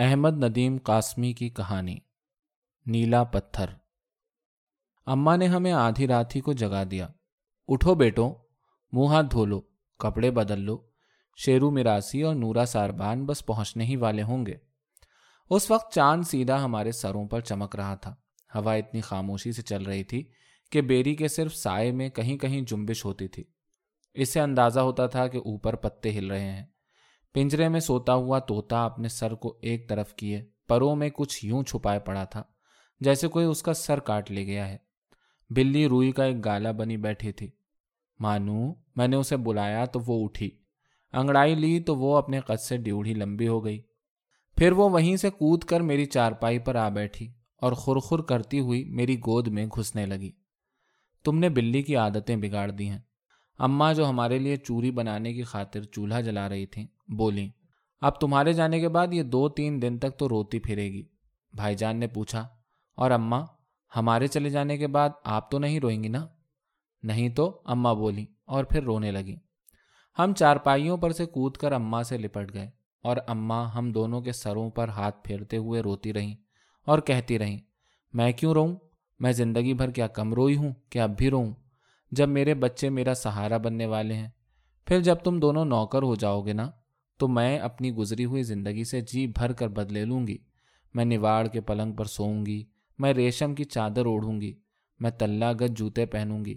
احمد ندیم قاسمی کی کہانی نیلا پتھر۔ اماں نے ہمیں آدھی رات ہی کو جگا دیا۔ اٹھو بیٹوں، منہ ہاتھ دھو لو، کپڑے بدل لو، شیرو میراسی اور نورا ساربان بس پہنچنے ہی والے ہوں گے۔ اس وقت چاند سیدھا ہمارے سروں پر چمک رہا تھا۔ ہوا اتنی خاموشی سے چل رہی تھی کہ بیری کے صرف سائے میں کہیں کہیں جنبش ہوتی تھی۔ اس سے اندازہ ہوتا تھا کہ اوپر پتے ہل رہے ہیں۔ پنجرے میں سوتا ہوا طوطا اپنے سر کو ایک طرف کیے پروں میں کچھ یوں چھپائے پڑا تھا جیسے کوئی اس کا سر کاٹ لے گیا ہے۔ بلی روئی کا ایک گالا بنی بیٹھی تھی۔ مانو، میں نے اسے بلایا تو وہ اٹھی، انگڑائی لی تو وہ اپنے قد سے ڈیوڑھی لمبی ہو گئی۔ پھر وہ وہیں سے کود کر میری چارپائی پر آ بیٹھی اور خرخر کرتی ہوئی میری گود میں گھسنے لگی۔ تم نے بلی کی عادتیں بگاڑ دی ہیں۔ اماں جو ہمارے لیے چوری بنانے کی خاطر چولہا جلا رہی تھیں، بولیں اب تمہارے جانے کے بعد یہ 2-3 دن تک تو روتی پھرے گی۔ بھائی جان نے پوچھا، اور اماں ہمارے چلے جانے کے بعد آپ تو نہیں روئیں گی نا؟ نہیں تو، اماں بولیں اور پھر رونے لگیں۔ ہم چارپائیوں پر سے کود کر اماں سے لپٹ گئے اور اماں ہم دونوں کے سروں پر ہاتھ پھیرتے ہوئے روتی رہیں اور کہتی رہیں، میں کیوں روؤں؟ میں زندگی بھر کیا کم روئی ہوں کہ اب بھی روؤں؟ جب میرے بچے میرا سہارا بننے والے ہیں، پھر جب تم دونوں نوکر ہو جاؤ گے نا تو میں اپنی گزری ہوئی زندگی سے جی بھر کر بدلے لوں گی۔ میں نواڑ کے پلنگ پر سوؤں گی، میں ریشم کی چادر اوڑھوں گی، میں تلا گز جوتے پہنوں گی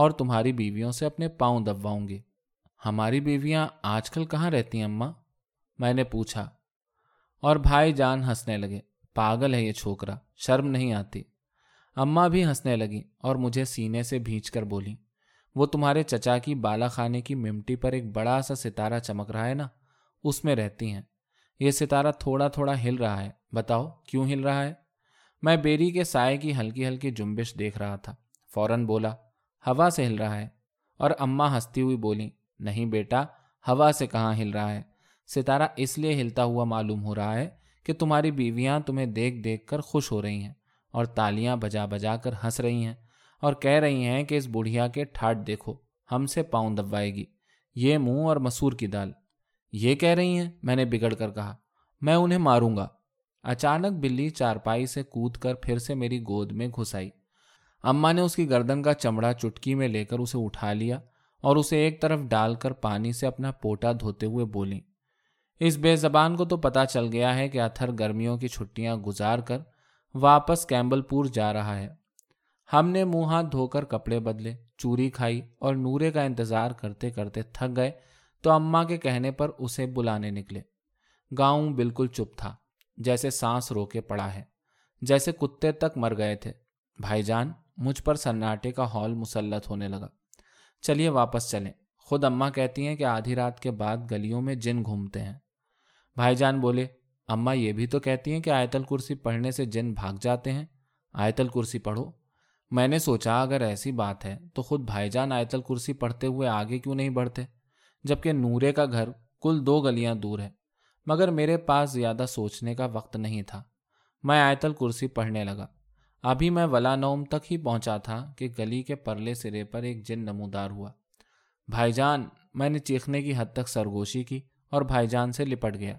اور تمہاری بیویوں سے اپنے پاؤں دبواؤں گی۔ ہماری بیویاں آج کل کہاں رہتی ہیں اماں؟ میں نے پوچھا، اور بھائی جان ہنسنے لگے، پاگل ہے یہ چھوکرا، شرم نہیں آتی۔ اماں بھی ہنسنے لگیں اور مجھے سینے سے بھینچ کر بولیں، وہ تمہارے چچا کی بالا خانے کی ممٹی پر ایک بڑا سا ستارہ چمک رہا ہے نا، اس میں رہتی ہیں۔ یہ ستارہ تھوڑا تھوڑا ہل رہا ہے، بتاؤ کیوں ہل رہا ہے؟ میں بیری کے سائے کی ہلکی ہلکی جنبش دیکھ رہا تھا۔ فوراً بولا، ہوا سے ہل رہا ہے۔ اور اماں ہنستی ہوئی بولیں، نہیں بیٹا، ہوا سے کہاں ہل رہا ہے، ستارہ اس لیے ہلتا ہوا معلوم ہو رہا ہے کہ تمہاری بیویاں تمہیں دیکھ دیکھ کر خوش ہو رہی ہیں اور تالیاں بجا بجا کر ہنس رہی ہیں اور کہہ رہی ہیں کہ اس بڑھیا کے ٹھاٹ دیکھو، ہم سے پاؤں دبوائے گی، یہ منہ اور مسور کی دال۔ یہ کہہ رہی ہیں، میں نے بگڑ کر کہا، میں انہیں ماروں گا۔ اچانک بلی چارپائی سے کود کر پھر سے میری گود میں گھس آئی۔ اماں نے اس کی گردن کا چمڑا چٹکی میں لے کر اسے اٹھا لیا اور اسے ایک طرف ڈال کر پانی سے اپنا پوٹا دھوتے ہوئے بولیں، اس بے زبان کو تو پتہ چل گیا ہے کہ اتھر گرمیوں کی چھٹیاں گزار کر واپس کیمبل پور جا رہا ہے۔ ہم نے منہ ہاتھ دھو کر کپڑے بدلے، چوری کھائی اور نورے کا انتظار کرتے کرتے تھک گئے تو اماں کے کہنے پر اسے بلانے نکلے۔ گاؤں بالکل چپ تھا، جیسے سانس روکے پڑا ہے، جیسے کتے تک مر گئے تھے۔ بھائی جان، مجھ پر سناٹے کا ہال مسلط ہونے لگا۔ چلیے واپس چلیں، خود اماں کہتی ہیں کہ آدھی رات کے بعد گلیوں میں جن گھومتے ہیں۔ بھائی جان بولے، اماں یہ بھی تو کہتی ہیں کہ آیت الکرسی پڑھنے سے جن بھاگ جاتے ہیں، آیت الکرسی پڑھو۔ میں نے سوچا اگر ایسی بات ہے تو خود بھائی جان آیت الکرسی پڑھتے ہوئے آگے کیوں نہیں بڑھتے، جبکہ نورے کا گھر کل 2 گلیاں دور ہے۔ مگر میرے پاس زیادہ سوچنے کا وقت نہیں تھا۔ میں آیت الکرسی پڑھنے لگا۔ ابھی میں ولا نوم تک ہی پہنچا تھا کہ گلی کے پرلے سرے پر ایک جن نمودار ہوا۔ بھائی جان، میں نے چیخنے کی حد تک سرگوشی کی اور بھائی جان سے لپٹ گیا۔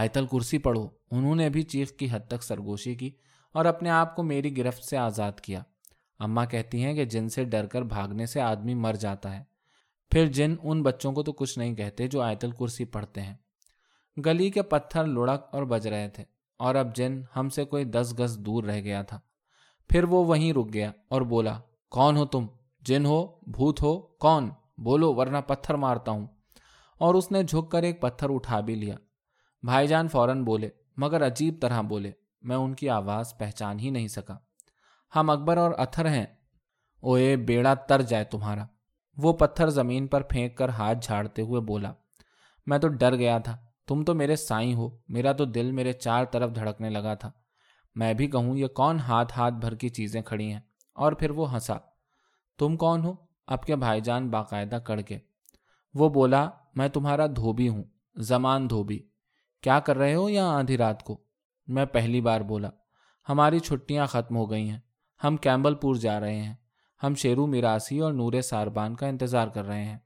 آیت الکرسی پڑھو، انہوں نے بھی چیخ کی حد تک سرگوشی کی اور اپنے آپ کو میری گرفت سے آزاد کیا۔ اماں کہتی ہیں کہ جن سے ڈر کر بھاگنے سے آدمی مر جاتا ہے، پھر جن ان بچوں کو تو کچھ نہیں کہتے جو آیت الکرسی پڑھتے ہیں۔ گلی کے پتھر لڑک اور بج رہے تھے اور اب جن ہم سے کوئی 10 گز دور رہ گیا تھا۔ پھر وہ وہیں رک گیا اور بولا، کون ہو تم؟ جن ہو، بھوت ہو، کون؟ بولو ورنہ پتھر مارتا ہوں۔ اور اس نے جھک کر ایک پتھر اٹھا بھی لیا۔ بھائی جان فوراً بولے، مگر عجیب طرح بولے، میں ان کی آواز پہچان ہی نہیں سکا۔ ہم اکبر اور اتھر ہیں۔ اوئے بیڑا تر جائے تمہارا، وہ پتھر زمین پر پھینک کر ہاتھ جھاڑتے ہوئے بولا، میں تو ڈر گیا تھا، تم تو میرے سائیں ہو، میرا تو دل میرے چار طرف دھڑکنے لگا تھا۔ میں بھی کہوں یہ کون ہاتھ بھر کی چیزیں کھڑی ہیں۔ اور پھر وہ ہنسا۔ تم کون ہو؟ اب کے بھائی جان باقاعدہ کڑ کے۔ وہ بولا، میں تمہارا دھوبی ہوں، زمان دھوبی۔ کیا کر رہے ہو یہاں آدھی رات کو؟ میں پہلی بار بولا، ہماری چھٹیاں ختم ہو گئی ہیں، ہم کیمبل پور جا رہے ہیں، ہم شیرو میراسی اور نورے ساربان کا انتظار کر رہے ہیں۔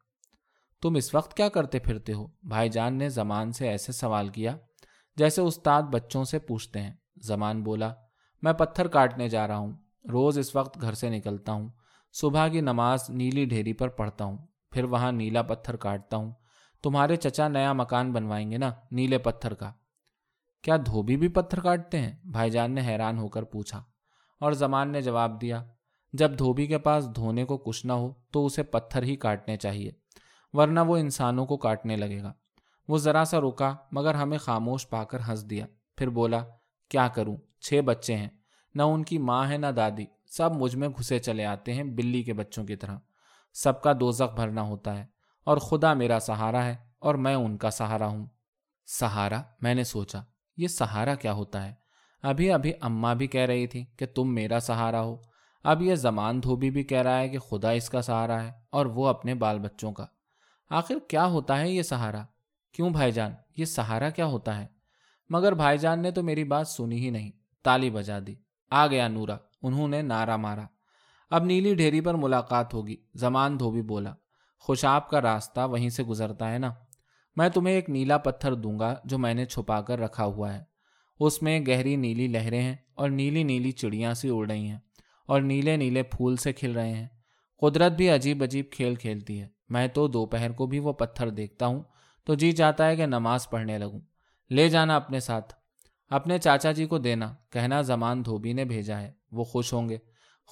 تم اس وقت کیا کرتے پھرتے ہو؟ بھائی جان نے زمان سے ایسے سوال کیا جیسے استاد بچوں سے پوچھتے ہیں۔ زمان بولا، میں پتھر کاٹنے جا رہا ہوں، روز اس وقت گھر سے نکلتا ہوں، صبح کی نماز نیلی ڈھیری پر پڑھتا ہوں، پھر وہاں نیلا پتھر کاٹتا ہوں۔ تمہارے چچا نیا مکان بنوائیں گے نا نیلے پتھر کا۔ کیا دھوبی بھی پتھر کاٹتے ہیں؟ بھائی جان نے حیران ہو کر پوچھا، اور زمان نے جواب دیا، جب دھوبی کے پاس دھونے کو کچھ نہ ہو تو اسے پتھر ہی کاٹنے چاہیے، ورنہ وہ انسانوں کو کاٹنے لگے گا۔ وہ ذرا سا رکا مگر ہمیں خاموش پا کر ہنس دیا، پھر بولا، کیا کروں، 6 بچے ہیں، نہ ان کی ماں ہے نہ دادی، سب مجھ میں گھسے چلے آتے ہیں بلی کے بچوں کی طرح، سب کا دوزخ بھرنا ہوتا ہے، اور خدا میرا سہارا ہے اور میں ان کا سہارا ہوں۔ سہارا، میں نے سوچا، یہ سہارا کیا ہوتا ہے؟ ابھی اماں بھی کہہ رہی تھی کہ تم میرا سہارا ہو، اب یہ زمان دھوبی بھی کہہ رہا ہے کہ خدا اس کا سہارا ہے اور وہ اپنے بال بچوں کا۔ آخر کیا ہوتا ہے یہ سہارا؟ کیوں بھائی جان، یہ سہارا کیا ہوتا ہے؟ مگر بھائی جان نے تو میری بات سنی ہی نہیں، تالی بجا دی۔ آ گیا نورا، انہوں نے نعرہ مارا۔ اب نیلی ڈھیری پر ملاقات ہوگی، زمان دھوبی بولا، خوشاب کا راستہ وہیں سے گزرتا ہے نا، میں تمہیں ایک نیلا پتھر دوں گا جو میں نے چھپا کر رکھا ہوا ہے، اس میں گہری نیلی لہریں ہیں اور نیلی نیلی چڑیاں سی اڑ رہی ہیں اور نیلے نیلے پھول سے کھل رہے ہیں۔ قدرت بھی عجیب عجیب کھیل کھیلتی ہے، میں تو دوپہر کو بھی وہ پتھر دیکھتا ہوں تو جی چاہتا ہے کہ نماز پڑھنے لگوں۔ لے جانا اپنے ساتھ، اپنے چاچا جی کو دینا، کہنا زمان دھوبی نے بھیجا ہے، وہ خوش ہوں گے،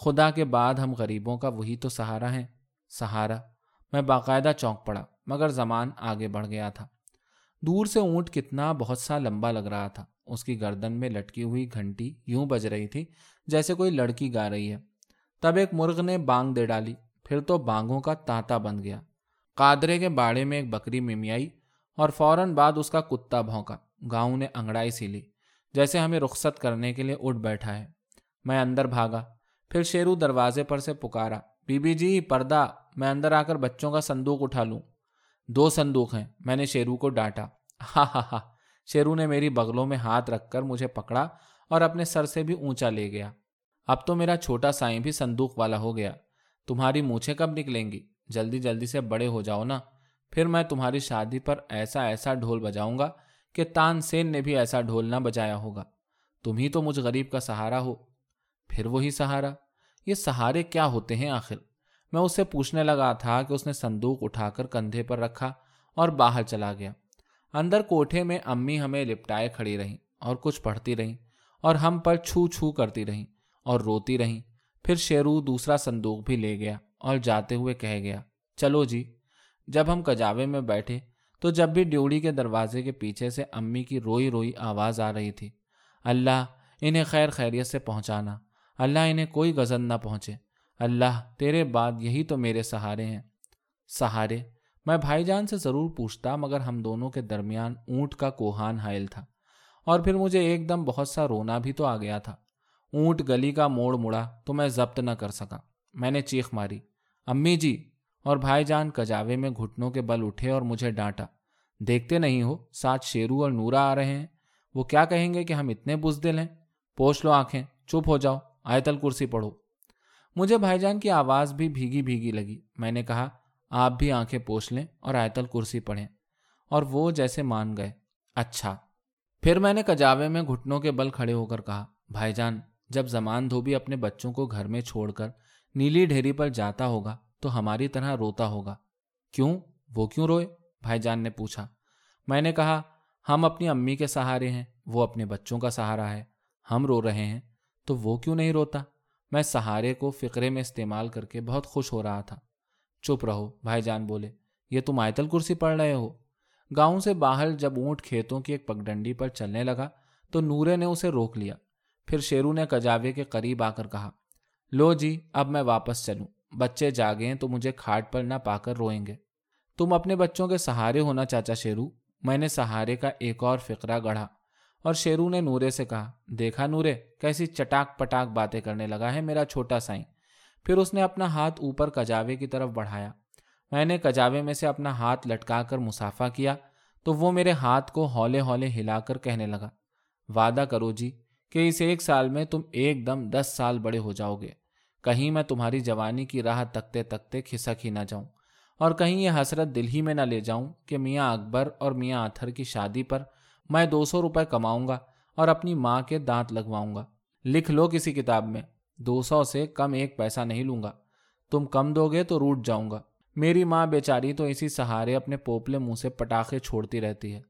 خدا کے بعد ہم غریبوں کا وہی تو سہارا ہے۔ سہارا، میں باقاعدہ چونک پڑا، مگر زمان آگے بڑھ گیا تھا۔ دور سے اونٹ کتنا بہت سا لمبا لگ رہا تھا، اس کی گردن میں لٹکی ہوئی گھنٹی یوں بج رہی تھی جیسے کوئی لڑکی گا رہی ہے۔ تب ایک مرغ نے بانگ دے ڈالی، پھر تو بانگوں کا تانتا بن گیا۔ قادرے کے باڑے میں ایک بکری ممیائی اور فوراً بعد اس کا کتا بھونکا۔ گاؤں نے انگڑائی سی لی، جیسے ہمیں رخصت کرنے کے لیے اٹھ بیٹھا ہے۔ میں اندر بھاگا، پھر شیرو دروازے پر سے پکارا، بی بی جی پردہ، میں اندر آ کر بچوں کا صندوق اٹھا لوں۔ 2 صندوق ہیں، میں نے شیرو کو ڈانٹا۔ ہا ہا ہا، شیرو نے میری بغلوں میں ہاتھ رکھ کر مجھے پکڑا اور اپنے سر سے بھی اونچا لے گیا۔ اب تو میرا چھوٹا سائیں بھی صندوق والا ہو گیا۔ تمہاری مونچھیں کب نکلیں گی؟ جلدی جلدی سے بڑے ہو جاؤ نا، پھر میں تمہاری شادی پر ایسا ایسا ڈھول بجاؤں گا کہ تان سین نے بھی ایسا ڈھول نہ بجایا ہوگا۔ تم ہی تو مجھ غریب کا سہارا ہو۔ پھر وہی سہارا، یہ سہارے کیا ہوتے ہیں آخر؟ میں اس سے پوچھنے لگا تھا کہ اس نے صندوق اٹھا کر کندھے پر رکھا اور باہر چلا گیا۔ اندر کوٹھے میں امی ہمیں لپٹائے کھڑی رہیں اور کچھ پڑھتی رہیں اور ہم پر چھو چھو کرتی رہیں اور روتی رہیں۔ پھر شیرو 2سرا صندوق بھی لے گیا اور جاتے ہوئے کہہ گیا، چلو جی۔ جب ہم کجاوے میں بیٹھے تو جب بھی ڈیوڑی کے دروازے کے پیچھے سے امی کی روئی روئی آواز آ رہی تھی، اللہ انہیں خیر خیریت سے پہنچانا، اللہ انہیں کوئی غضب نہ پہنچے، اللہ تیرے بعد یہی تو میرے سہارے ہیں۔ سہارے، میں بھائی جان سے ضرور پوچھتا، مگر ہم دونوں کے درمیان اونٹ کا کوہان حائل تھا، اور پھر مجھے ایک دم بہت سا رونا بھی تو آ گیا تھا۔ اونٹ گلی کا موڑ مڑا تو میں ضبط نہ کر سکا، میں نے چیخ ماری، امی جی، اور بھائی جان کجاوے میں گھٹنوں کے بل اٹھے اور مجھے ڈانٹا، دیکھتے نہیں ہو ساتھ شیرو اور نورا آ رہے ہیں، وہ کیا کہیں گے کہ ہم اتنے بزدل ہیں؟ پوچھ لو آنکھیں، چپ ہو جاؤ، آیت الکرسی پڑھو۔ مجھے بھائی جان کی آواز بھی بھیگی بھیگی لگی، میں نے کہا، آپ بھی آنکھیں پوچھ لیں اور آیت الکرسی پڑھیں، اور وہ جیسے مان گئے۔ اچھا، پھر میں نے کجاوے میں گھٹنوں کے بل کھڑے ہو کر کہا، بھائی جان، جب زمان دھوبی اپنے بچوں کو گھر میں چھوڑ کر نیلی ڈھیری پر جاتا ہوگا تو ہماری طرح روتا ہوگا۔ کیوں؟ وہ کیوں روئے؟ بھائی جان نے پوچھا۔ میں نے کہا، ہم اپنی امی کے سہارے ہیں، وہ اپنے بچوں کا سہارا ہے، ہم رو رہے ہیں تو وہ کیوں نہیں روتا؟ میں سہارے کو فقرے میں استعمال کر کے بہت خوش ہو رہا تھا۔ چپ رہو، بھائی جان بولے، یہ تم آیت الکرسی پڑھ رہے ہو۔ گاؤں سے باہر جب اونٹ کھیتوں کی ایک پگڈنڈی پر چلنے لگا تو نورے نے اسے روک لیا۔ پھر شیرو نے کجاوے کے قریب آ کر کہا، لو جی، اب میں واپس چلوں، بچے جاگیں تو مجھے کھاٹ پر نہ پا کر روئیں گے۔ تم اپنے بچوں کے سہارے ہونا چاچا شیرو۔ میں نے سہارے کا ایک اور فقرہ گڑھا اور شیرو نے نورے سے کہا، دیکھا نورے، کیسی چٹاک پٹاک باتیں کرنے لگا ہے میرا چھوٹا سائیں۔ پھر اس نے اپنا ہاتھ اوپر کجاوے کی طرف بڑھایا، میں نے کجاوے میں سے اپنا ہاتھ لٹکا کر مسافہ کیا تو وہ میرے ہاتھ کو ہولے ہولے ہلا کر کہنے لگا، وعدہ کرو جی کہ اس 1 سال میں تم ایک دم 10 سال بڑے ہو جاؤ گے، کہیں میں تمہاری جوانی کی راہ تکتے تکتے کھسک ہی نہ جاؤں، اور کہیں یہ حسرت دل ہی میں نہ لے جاؤں کہ میاں اکبر اور میاں اتھر کی شادی پر میں 200 روپے کماؤں گا اور اپنی ماں کے دانت لگواؤں گا. لکھ لو کسی کتاب میں 200 سے کم 1 پیسہ نہیں لوں گا. تم کم دو گے تو روٹ جاؤں گا. میری ماں بیچاری تو اسی سہارے اپنے پوپلے منہ سے پٹاخے چھوڑتی رہتی ہے.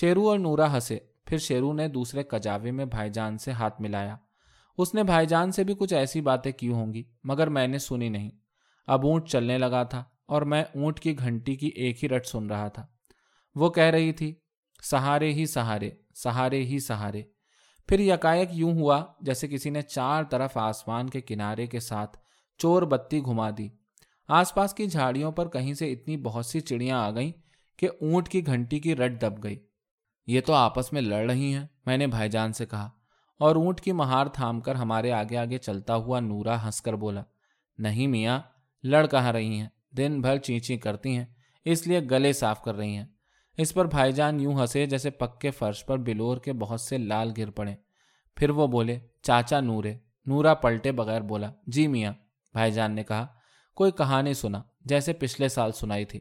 شیرو اور نورا ہنسے. پھر شیرو نے دوسرے کجاوے میں بھائی جان سے ہاتھ ملایا. اس نے بھائی جان سے بھی کچھ ایسی باتیں کی ہوں گی مگر میں نے سنی نہیں. اب اونٹ چلنے لگا تھا اور میں اونٹ کی گھنٹی کی ایک ہی رٹ سن رہا تھا. وہ کہہ رہی تھی سہارے ہی سہارے، سہارے ہی سہارے. پھر یکایک یوں ہوا جیسے کسی نے 4 طرف آسمان کے کنارے کے ساتھ چور بتی گھما دی. آس پاس کی جھاڑیوں پر کہیں سے اتنی بہت سی چڑیاں آ گئیں کہ اونٹ کی گھنٹی کی رٹ دب گئی. یہ تو آپس میں لڑ رہی ہیں، میں نے بھائی جان سے کہا، اور اونٹ کی مہار تھام کر ہمارے آگے آگے چلتا ہوا نورا ہنس کر بولا، نہیں میاں، لڑ کہاں رہی ہیں، دن بھر چینچیں کرتی ہیں، اس لیے گلے صاف کر رہی ہیں. اس پر بھائی جان یوں ہنسے جیسے پکے فرش پر بلور کے بہت سے لال گر پڑے. پھر وہ بولے، چاچا نورے. نورا پلٹے بغیر بولا، جی میاں. بھائی جان نے کہا، کوئی کہانی سنا جیسے پچھلے سال سنائی تھی.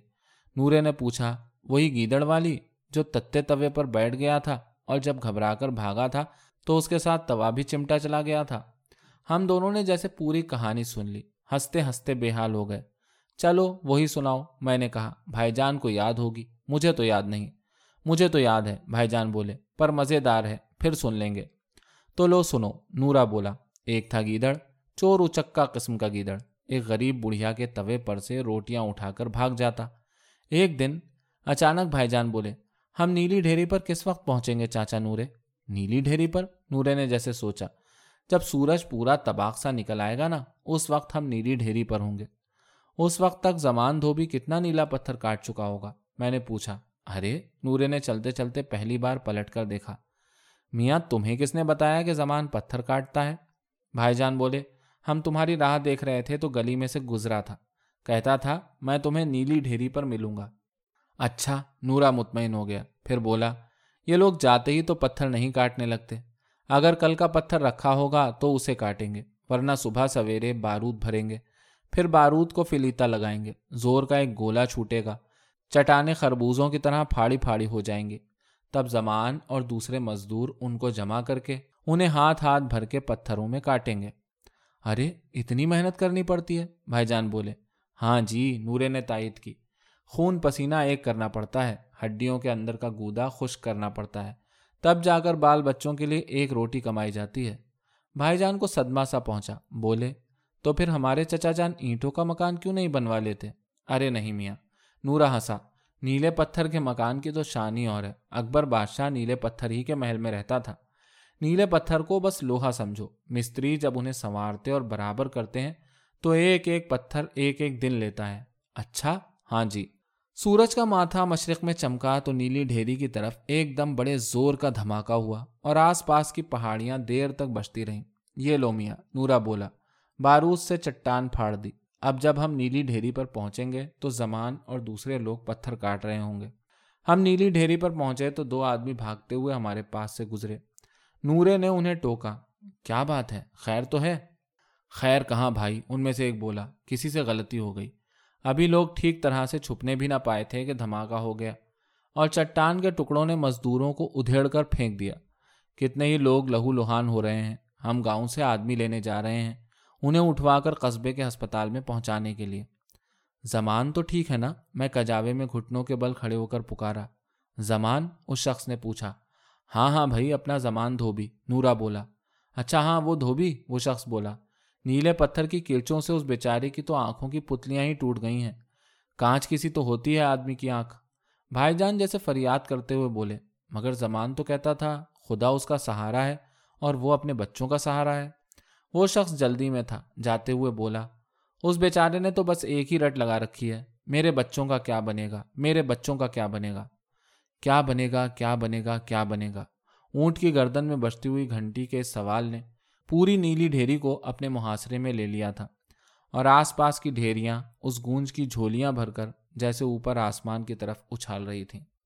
نورے نے پوچھا، وہی گیدڑ والی جو تتے توے پر بیٹھ گیا تھا اور جب گھبرا کر بھاگا تھا تو اس کے ساتھ توا بھی چمٹا چلا گیا تھا. ہم دونوں نے جیسے پوری کہانی سن لی. ہنستے ہنستے بے حال ہو گئے. چلو وہی سناؤ، میں نے کہا. بھائی جان کو یاد ہوگی، مجھے تو یاد نہیں. مجھے تو یاد ہے، بھائی جان بولے، پر مزیدار ہے، پھر سن لیں گے. تو لو سنو، نورا بولا. ایک تھا گیدڑ، چور اچکا قسم کا گیدڑ. ایک غریب بڑھیا کے توے پر سے روٹیاں اٹھا کر بھاگ جاتا. ایک دن اچانک بھائی جان بولے، ہم نیلی ڈھیری پر کس وقت پہنچیں گے چاچا نورے؟ نیلی ڈھیری پر، نورے نے جیسے سوچا، جب سورج پورا تباک سا نکل آئے گا نا، اس وقت ہم نیلی ڈھیری پر ہوں گے. اس وقت تک زمان دھوبی کتنا نیلا پتھر کاٹ چکا ہوگا، میں نے پوچھا. ارے، نورے نے چلتے چلتے پہلی بار پلٹ کر دیکھا. میاں، تمہیں کس نے بتایا کہ زمان پتھر کاٹتا ہے؟ بھائی جان بولے، ہم تمہاری راہ دیکھ رہے تھے تو گلی میں سے گزرا تھا، کہتا تھا میں تمہیں نیلی ڈھیری پر ملوں گا. اچھا، نورا مطمئن ہو گیا. پھر بولا، یہ لوگ جاتے ہی تو پتھر نہیں کاٹنے لگتے. اگر کل کا پتھر رکھا ہوگا تو اسے کاٹیں گے، ورنہ صبح سویرے بارود بھریں گے، پھر بارود کو فلیتا لگائیں گے، زور کا ایک گولا چھوٹے گا، چٹانیں خربوزوں کی طرح پھاڑی پھاڑی ہو جائیں گے. تب زمان اور دوسرے مزدور ان کو جمع کر کے انہیں ہاتھ بھر کے پتھروں میں کاٹیں گے. ارے، اتنی محنت کرنی پڑتی ہے، بھائی جان بولے. ہاں جی، نورے نے تائید کی. خون پسینہ ایک کرنا پڑتا ہے، ہڈیوں کے اندر کا گودا خشک کرنا پڑتا ہے، تب جا کر بال بچوں کے لیے 1 روٹی کمائی جاتی ہے. بھائی جان کو صدمہ سا پہنچا. بولے، تو پھر ہمارے چچا جان اینٹوں کا مکان کیوں نہیں بنوا لیتے؟ ارے نہیں میاں، نورا ہنسا، نیلے پتھر کے مکان کی تو شان ہی اور ہے. اکبر بادشاہ نیلے پتھر ہی کے محل میں رہتا تھا. نیلے پتھر کو بس لوہا سمجھو. مستری جب انہیں سنوارتے اور برابر کرتے ہیں تو 1 پتھر 1 دن لیتا ہے. اچھا، ہاں جی. سورج کا ماتھا مشرق میں چمکا تو نیلی ڈھیری کی طرف ایک دم بڑے زور کا دھماکہ ہوا اور آس پاس کی پہاڑیاں دیر تک بجتی رہیں. یہ لو میاں، نورا بولا، بارود سے چٹان پھاڑ دی. اب جب ہم نیلی ڈھیری پر پہنچیں گے تو زمان اور دوسرے لوگ پتھر کاٹ رہے ہوں گے. ہم نیلی ڈھیری پر پہنچے تو 2 آدمی بھاگتے ہوئے ہمارے پاس سے گزرے. نورے نے انہیں ٹوکا، کیا بات ہے، خیر تو ہے؟ خیر کہاں بھائی، ان میں سے ایک بولا، کسی سے غلطی ہو گئی. ابھی لوگ ٹھیک طرح سے چھپنے بھی نہ پائے تھے کہ دھماکہ ہو گیا اور چٹان کے ٹکڑوں نے مزدوروں کو ادھیڑ کر پھینک دیا. کتنے ہی لوگ لہو لوہان ہو رہے ہیں. ہم گاؤں سے آدمی لینے جا رہے ہیں انہیں اٹھوا کر قصبے کے ہسپتال میں پہنچانے کے لیے. زمان تو ٹھیک ہے نا؟ میں کجاوے میں گھٹنوں کے بل کھڑے ہو کر پکارا. زمان، اس شخص نے پوچھا. ہاں ہاں بھائی، اپنا زمان دھوبی، نورا بولا. اچھا ہاں، وہ دھوبی، وہ شخص بولا. نیلے پتھر کی کیچوں سے اس بیچاری کی تو آنکھوں کی پتلیاں ہی ٹوٹ گئی ہیں. کانچ کسی تو ہوتی ہے آدمی کی آنکھ. بھائی جان جیسے فریاد کرتے ہوئے بولے، مگر زمان تو کہتا تھا خدا اس کا سہارا ہے اور وہ اپنے بچوں کا سہارا ہے. وہ شخص جلدی میں تھا. جاتے ہوئے بولا، اس بیچارے نے تو بس 1 ہی رٹ لگا رکھی ہے، میرے بچوں کا کیا بنے گا، میرے بچوں کا کیا بنے گا، کیا بنے گا، کیا بنے گا، کیا بنے گا. اونٹ کی گردن میں بجتی ہوئی گھنٹی کے اس سوال نے پوری نیلی ڈھیری کو اپنے محاصرے میں لے لیا تھا اور آس پاس کی ڈھیریاں اس گونج کی جھولیاں بھر کر جیسے اوپر آسمان کی طرف اچھال رہی تھیں.